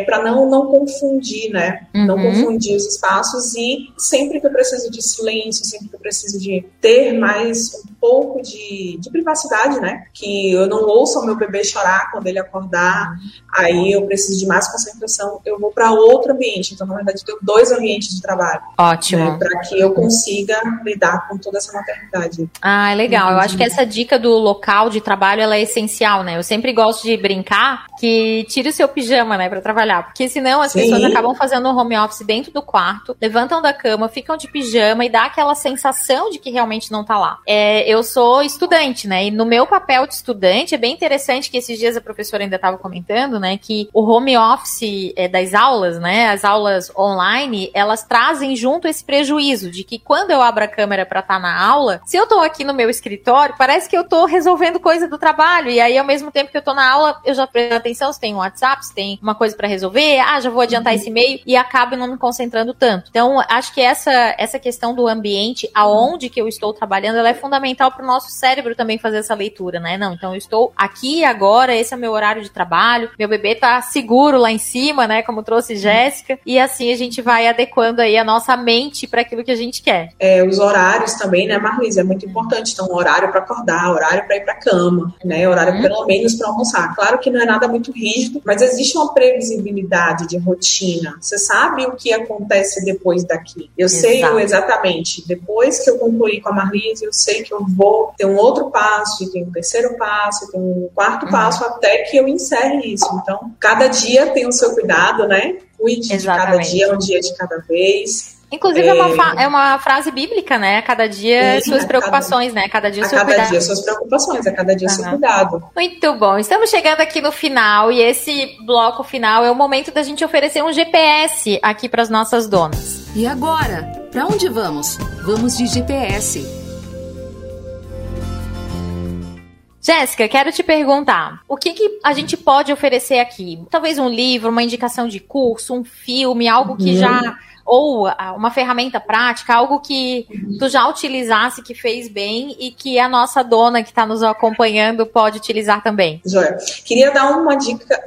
Para não confundir, né? Não confundir os espaços, e sempre que eu preciso de silêncio, sempre que eu preciso de ter mais um pouco de privacidade, né? Que eu não ouça o meu bebê chorar quando ele acordar, aí eu preciso de mais concentração, eu vou para outro ambiente. Então, na verdade, eu tenho 2 ambientes de trabalho. Ótimo. Né? Para que eu consiga lidar com toda essa maternidade. Ah, é legal. Eu acho que essa dica do local de trabalho, ela é essencial, né? Eu sempre gosto de brincar que tire o seu pijama, né, para trabalhar, porque senão as pessoas acabam fazendo um home office dentro do quarto, levantam da cama, ficam de pijama e dá aquela sensação de que realmente não tá lá. Eu sou estudante, né, e no meu papel de estudante, é bem interessante que esses dias a professora ainda estava comentando, né, que o home office das aulas, né, as aulas online, elas trazem junto esse prejuízo de que quando eu abro a câmera pra estar na aula, se eu tô aqui no meu escritório, parece que eu tô resolvendo coisa do trabalho, e aí ao mesmo tempo que eu tô na aula, eu já presto atenção se tem um WhatsApp, se tem uma coisa para resolver, já vou adiantar esse e-mail, e acabo não me concentrando tanto. Então, acho que essa questão do ambiente, aonde que eu estou trabalhando, ela é fundamental para o nosso cérebro também fazer essa leitura, né? Não, então eu estou aqui agora, esse é meu horário de trabalho, meu bebê tá seguro lá em cima, né? Como trouxe Jéssica, e assim a gente vai adequando aí a nossa mente para aquilo que a gente quer. Os horários também, né, Marlise, é muito importante. Então, horário para acordar, horário para ir para cama, né? Horário pelo menos para almoçar. Claro que não é nada muito rígido, mas existe uma previsibilidade de rotina. Você sabe o que acontece depois daqui. Eu sei exatamente. Depois que eu concluir com a Marlise, eu sei que eu vou ter um outro passo, e tem um terceiro passo, tem um quarto passo, até que eu encerre isso. Então, cada dia tem o seu cuidado, né? Cuide de cada dia, um dia de cada vez. Inclusive, é uma frase bíblica, né? Cada dia suas preocupações, né? Cada dia o seu cuidado. A cada dia suas preocupações, a cada dia seu cuidado. Muito bom. Estamos chegando aqui no final, e esse bloco final é o momento da gente oferecer um GPS aqui para as nossas donas. E agora, para onde vamos? Vamos de GPS. Jéssica, quero te perguntar, o que a gente pode oferecer aqui? Talvez um livro, uma indicação de curso, um filme, algo que já... ou uma ferramenta prática, algo que tu já utilizasse, que fez bem e que a nossa dona que está nos acompanhando pode utilizar também. Joia. Queria dar uma dica,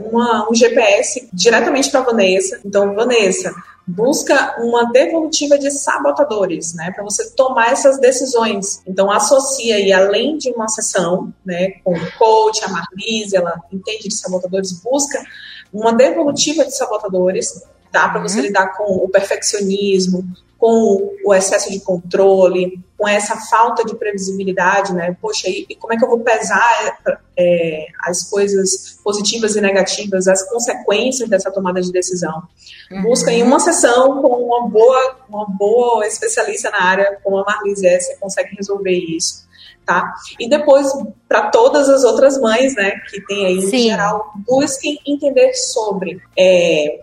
um GPS diretamente para a Vanessa. Então, Vanessa, busca uma devolutiva de sabotadores, né, para você tomar essas decisões. Então, associa aí, além de uma sessão, né, com o coach, a Marlise, ela entende de sabotadores, busca uma devolutiva de sabotadores. Dá para você lidar com o perfeccionismo, com o excesso de controle, com essa falta de previsibilidade, né? Poxa, e como é que eu vou pesar as coisas positivas e negativas, as consequências dessa tomada de decisão? Busca em uma sessão com uma boa especialista na área, como a Marlise, você consegue resolver isso. tá? E depois, para todas as outras mães, né, que tem aí, em geral, busquem entender sobre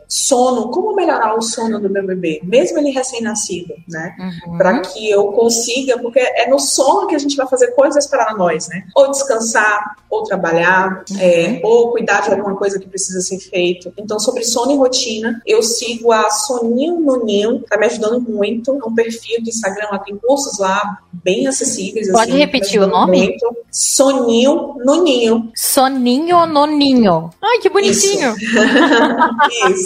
sono, como melhorar o sono do meu bebê, mesmo ele recém-nascido, né? Uhum. Para que eu consiga, porque é no sono que a gente vai fazer coisas para nós, né? Ou descansar, ou trabalhar, uhum. Ou cuidar de alguma coisa que precisa ser feito. Então, sobre sono e rotina, eu sigo a Soninho no Ninho, tá me ajudando muito, é um perfil do Instagram, ela tem cursos lá bem acessíveis. Pode assim, repetir o nome? Muito. Soninho no Ninho. Soninho no Ninho. Ai, que bonitinho. Isso,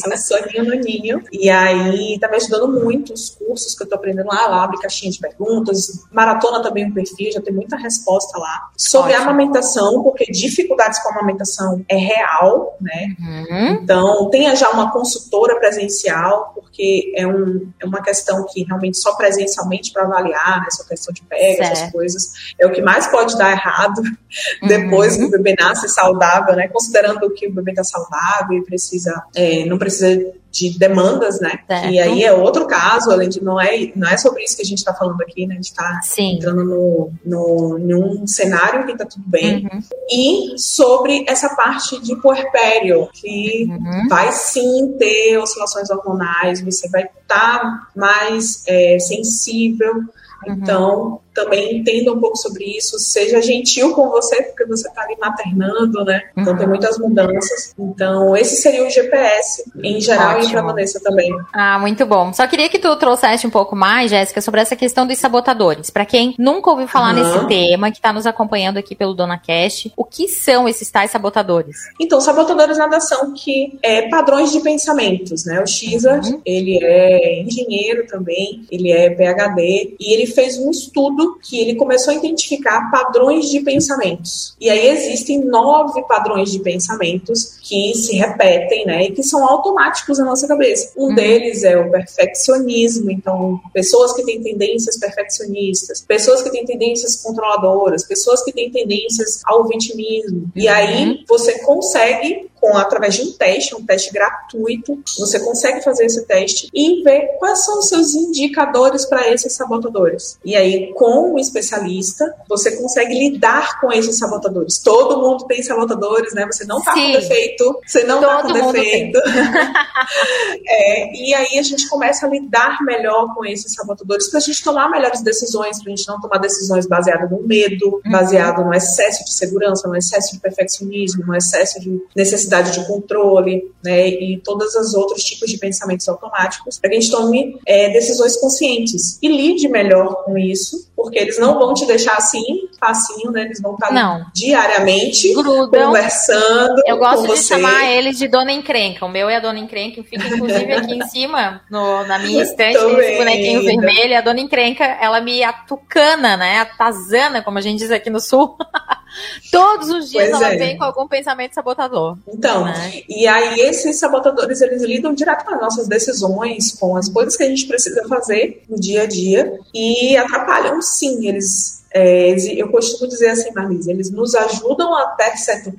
Isso Soninho no Ninho. E aí, tá me ajudando muito os cursos que eu tô aprendendo lá, ela abre caixinha de perguntas, maratona também o perfil, já tem muita resposta lá. Sobre a amamentação, porque dificuldades com a amamentação é real, né? Uhum. Então, tenha já uma consultora presencial, porque é uma questão que realmente só presencialmente para avaliar, né? Só questão de pega, essas coisas. É o que mais pode dar errado depois que o bebê nasce saudável, né? Considerando que o bebê está saudável e precisa, não precisa de demandas, né? Certo. E aí é outro caso, além de não é sobre isso que a gente está falando aqui, né? A gente está entrando num cenário que está tudo bem. Uhum. E sobre essa parte de puerpério, que vai sim ter oscilações hormonais, você vai estar mais sensível. Então, também entenda um pouco sobre isso, seja gentil com você, porque você está ali maternando, né? Então, tem muitas mudanças. Então, esse seria o GPS, em geral, e para a Vanessa também. Ah, muito bom. Só queria que tu trouxesse um pouco mais, Jéssica, sobre essa questão dos sabotadores. Para quem nunca ouviu falar nesse tema, que está nos acompanhando aqui pelo Dona Cast, o que são esses tais sabotadores? Então, sabotadores nada são que padrões de pensamentos, né? O Chisa, ele é engenheiro também, ele é PhD, e ele fez um estudo que ele começou a identificar padrões de pensamentos. E aí existem 9 padrões de pensamentos que se repetem, né, e que são automáticos na nossa cabeça. Um deles é o perfeccionismo, então pessoas que têm tendências perfeccionistas, pessoas que têm tendências controladoras, pessoas que têm tendências ao vitimismo. E aí você consegue, através de um teste gratuito, você consegue fazer esse teste e ver quais são os seus indicadores para esses sabotadores. E aí, com o especialista, você consegue lidar com esses sabotadores. Todo mundo tem sabotadores, né? Você não tá com defeito, você não tá com defeito. E aí a gente começa a lidar melhor com esses sabotadores pra gente tomar melhores decisões, pra gente não tomar decisões baseadas no medo, baseado no excesso de segurança, no excesso de perfeccionismo, no excesso de necessidade de controle, né, e todos os outros tipos de pensamentos automáticos, para que a gente tome decisões conscientes e lide melhor com isso, porque eles não vão te deixar assim, facinho, né, eles vão estar diariamente conversando. Eu gosto de chamar eles de Dona Encrenca, o meu é a Dona Encrenca, fica inclusive aqui em cima, na minha estante, esse bonequinho vermelho, a Dona Encrenca, ela me atucana, né, atazana, como a gente diz aqui no Sul. Todos os dias ela vem com algum pensamento sabotador. Então, e aí esses sabotadores, eles lidam direto com as nossas decisões, com as coisas que a gente precisa fazer no dia a dia, e atrapalham sim, eles... eu costumo dizer assim, Marlise, eles nos ajudam até certo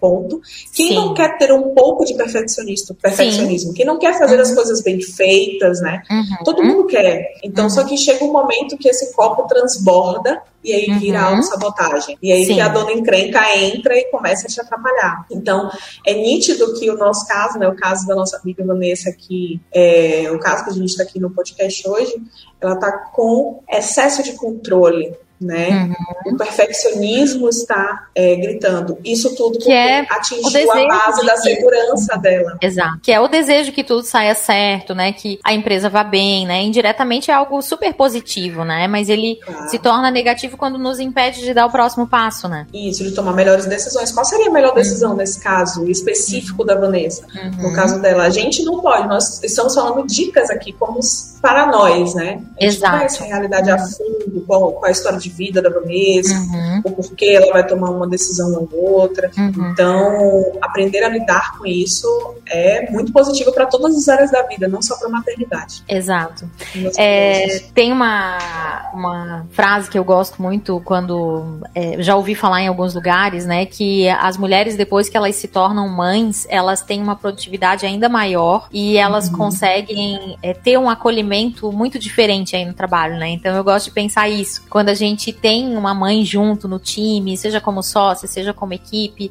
ponto. Quem não quer ter um pouco de perfeccionismo, quem não quer fazer as coisas bem feitas, né? Todo mundo quer. Então, só que chega um momento que esse copo transborda e aí vira autossabotagem. E aí que a Dona Encrenca entra e começa a te atrapalhar. Então, é nítido que o nosso caso, né, o caso da nossa amiga Vanessa, que é o caso que a gente está aqui no podcast hoje, ela está com excesso de controle, né? O perfeccionismo está gritando. Isso tudo porque atingiu a base da segurança dela. Exato. Que é o desejo que tudo saia certo, né? Que a empresa vá bem, né? Indiretamente é algo super positivo, né? Mas ele se torna negativo quando nos impede de dar o próximo passo, né? Isso, de tomar melhores decisões. Qual seria a melhor decisão nesse caso específico da Vanessa? No caso dela, a gente não pode. Nós estamos falando dicas aqui como para nós, né? A gente conhece a realidade a fundo, qual a história de vida da Vanessa, o porquê ela vai tomar uma decisão ou outra. Então, aprender a lidar com isso é muito positivo para todas as áreas da vida, não só para a maternidade. Exato. Tem uma frase que eu gosto muito quando já ouvi falar em alguns lugares, né, que as mulheres, depois que elas se tornam mães, elas têm uma produtividade ainda maior e elas conseguem ter um acolhimento muito diferente aí no trabalho, né? Então, eu gosto de pensar isso. Quando a gente gente tem uma mãe junto no time, seja como sócia, seja como equipe,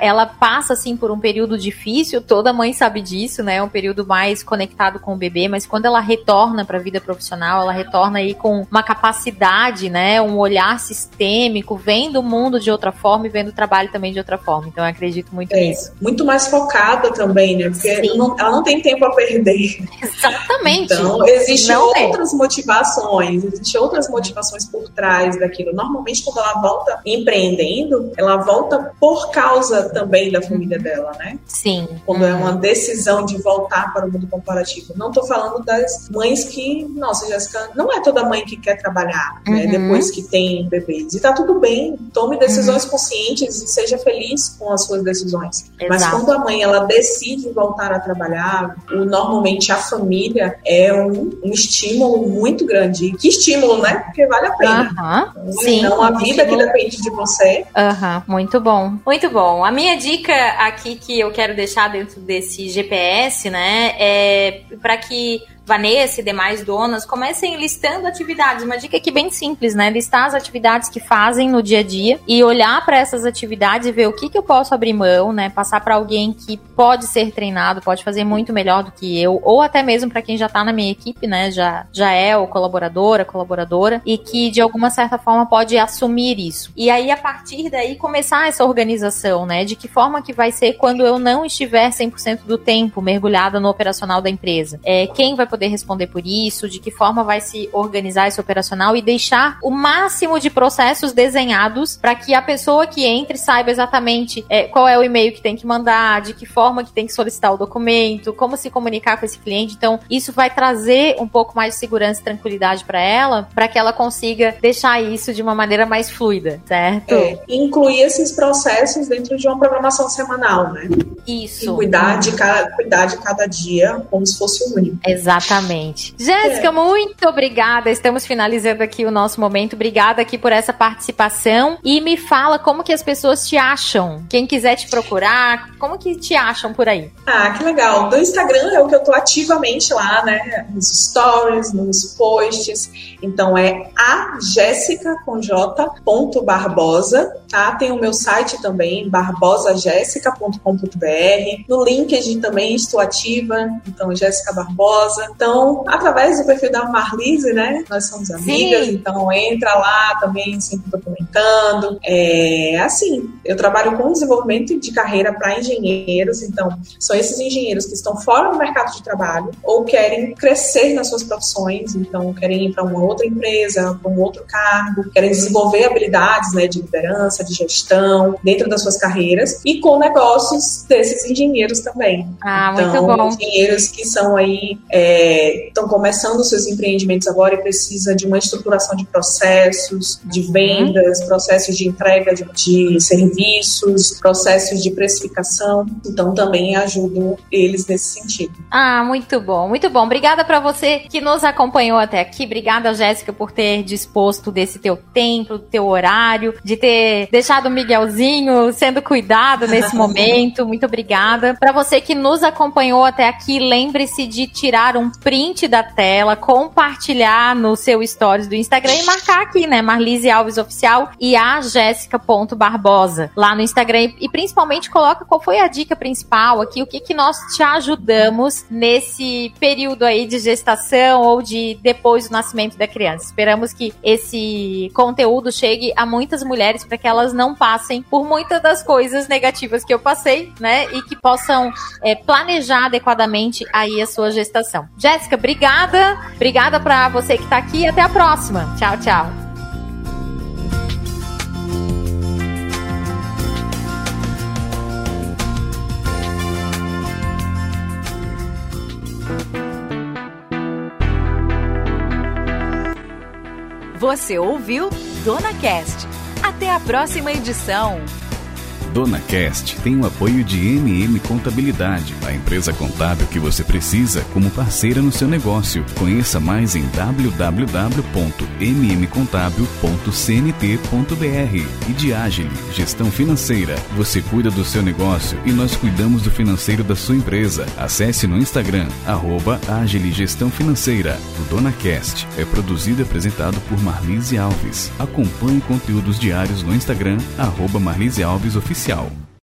ela passa, assim, por um período difícil, toda mãe sabe disso, né? É um período mais conectado com o bebê, mas quando ela retorna para a vida profissional, ela retorna aí com uma capacidade, né? Um olhar sistêmico, vendo o mundo de outra forma e vendo o trabalho também de outra forma. Então, eu acredito muito nisso. Muito mais focada também, né? Porque ela não tem tempo a perder. Exatamente. Então, existem outras motivações, existem outras motivações por trás daquilo. Normalmente, quando ela volta empreendendo, ela volta por causa também da família dela, né? Sim. Quando é uma decisão de voltar para o mundo corporativo. Não estou falando das mães que, nossa, Jéssica, não é toda mãe que quer trabalhar, né? Depois que tem bebês. E tá tudo bem, tome decisões conscientes e seja feliz com as suas decisões. Exato. Mas quando a mãe, ela decide voltar a trabalhar, normalmente a família é um estímulo muito grande. Que estímulo, né? Porque vale a pena. Sim, não a vida que depende de você. Muito bom. Muito bom. A minha dica aqui que eu quero deixar dentro desse GPS, né, é para que Vanessa e demais donas comecem listando atividades. Uma dica aqui bem simples, né? Listar as atividades que fazem no dia a dia e olhar para essas atividades e ver o que eu posso abrir mão, né? Passar para alguém que pode ser treinado, pode fazer muito melhor do que eu, ou até mesmo para quem já tá na minha equipe, né? Já é o colaborador, a colaboradora, e que de alguma certa forma pode assumir isso. E aí, a partir daí, começar essa organização, né? De que forma que vai ser quando eu não estiver 100% do tempo mergulhada no operacional da empresa. Quem vai poder responder por isso, de que forma vai se organizar esse operacional e deixar o máximo de processos desenhados para que a pessoa que entre saiba exatamente qual é o e-mail que tem que mandar, de que forma que tem que solicitar o documento, como se comunicar com esse cliente. Então, isso vai trazer um pouco mais de segurança e tranquilidade para ela, para que ela consiga deixar isso de uma maneira mais fluida, certo? Incluir esses processos dentro de uma programação semanal, né? Isso. E cuidar de cada dia como se fosse o único. Exatamente. Exatamente. Jéssica, muito obrigada. Estamos finalizando aqui o nosso momento. Obrigada aqui por essa participação. E me fala como que as pessoas te acham. Quem quiser te procurar, como que te acham por aí? Ah, que legal. Do Instagram é o que eu tô ativamente lá, né? Nos stories, nos posts. Então é @Jéssica.Barbosa, tá? Tem o meu site também, BarbosaJéssica.com.br. No LinkedIn também estou ativa. Então, Jéssica Barbosa. Então, através do perfil da Marlise, né? Nós somos amigas, então entra lá também, sempre documentando. Eu trabalho com desenvolvimento de carreira para engenheiros, então são esses engenheiros que estão fora do mercado de trabalho ou querem crescer nas suas profissões, então querem ir para uma outra empresa, para um outro cargo, querem desenvolver habilidades, né, de liderança, de gestão, dentro das suas carreiras e com negócios desses engenheiros também. Ah, então, muito bom. Engenheiros que são aí... estão começando seus empreendimentos agora e precisa de uma estruturação de processos, de vendas, processos de entrega de serviços, processos de precificação. Então, também ajudo eles nesse sentido. Ah, muito bom, muito bom. Obrigada para você que nos acompanhou até aqui. Obrigada, Jéssica, por ter disposto desse teu tempo, do teu horário, de ter deixado o Miguelzinho sendo cuidado nesse momento. Muito obrigada. Para você que nos acompanhou até aqui, lembre-se de tirar um print da tela, compartilhar no seu stories do Instagram e marcar aqui, né, Marlise Alves Oficial e a Jéssica.Barbosa lá no Instagram, e principalmente coloca qual foi a dica principal aqui, o que nós te ajudamos nesse período aí de gestação ou de depois do nascimento da criança. Esperamos que esse conteúdo chegue a muitas mulheres para que elas não passem por muitas das coisas negativas que eu passei, né, e que possam planejar adequadamente aí a sua gestação. Jéssica, obrigada. Obrigada para você que está aqui e até a próxima. Tchau, tchau. Você ouviu Dona Cast. Até a próxima edição. Dona Cast tem o apoio de MM Contabilidade, a empresa contábil que você precisa como parceira no seu negócio. Conheça mais em www.mmcontabil.cnt.br. E de Ágil Gestão Financeira. Você cuida do seu negócio e nós cuidamos do financeiro da sua empresa. Acesse no Instagram, @Ágil Gestão Financeira. O Dona Cast é produzido e apresentado por Marlise Alves. Acompanhe conteúdos diários no Instagram, @Marlise Alves Oficial.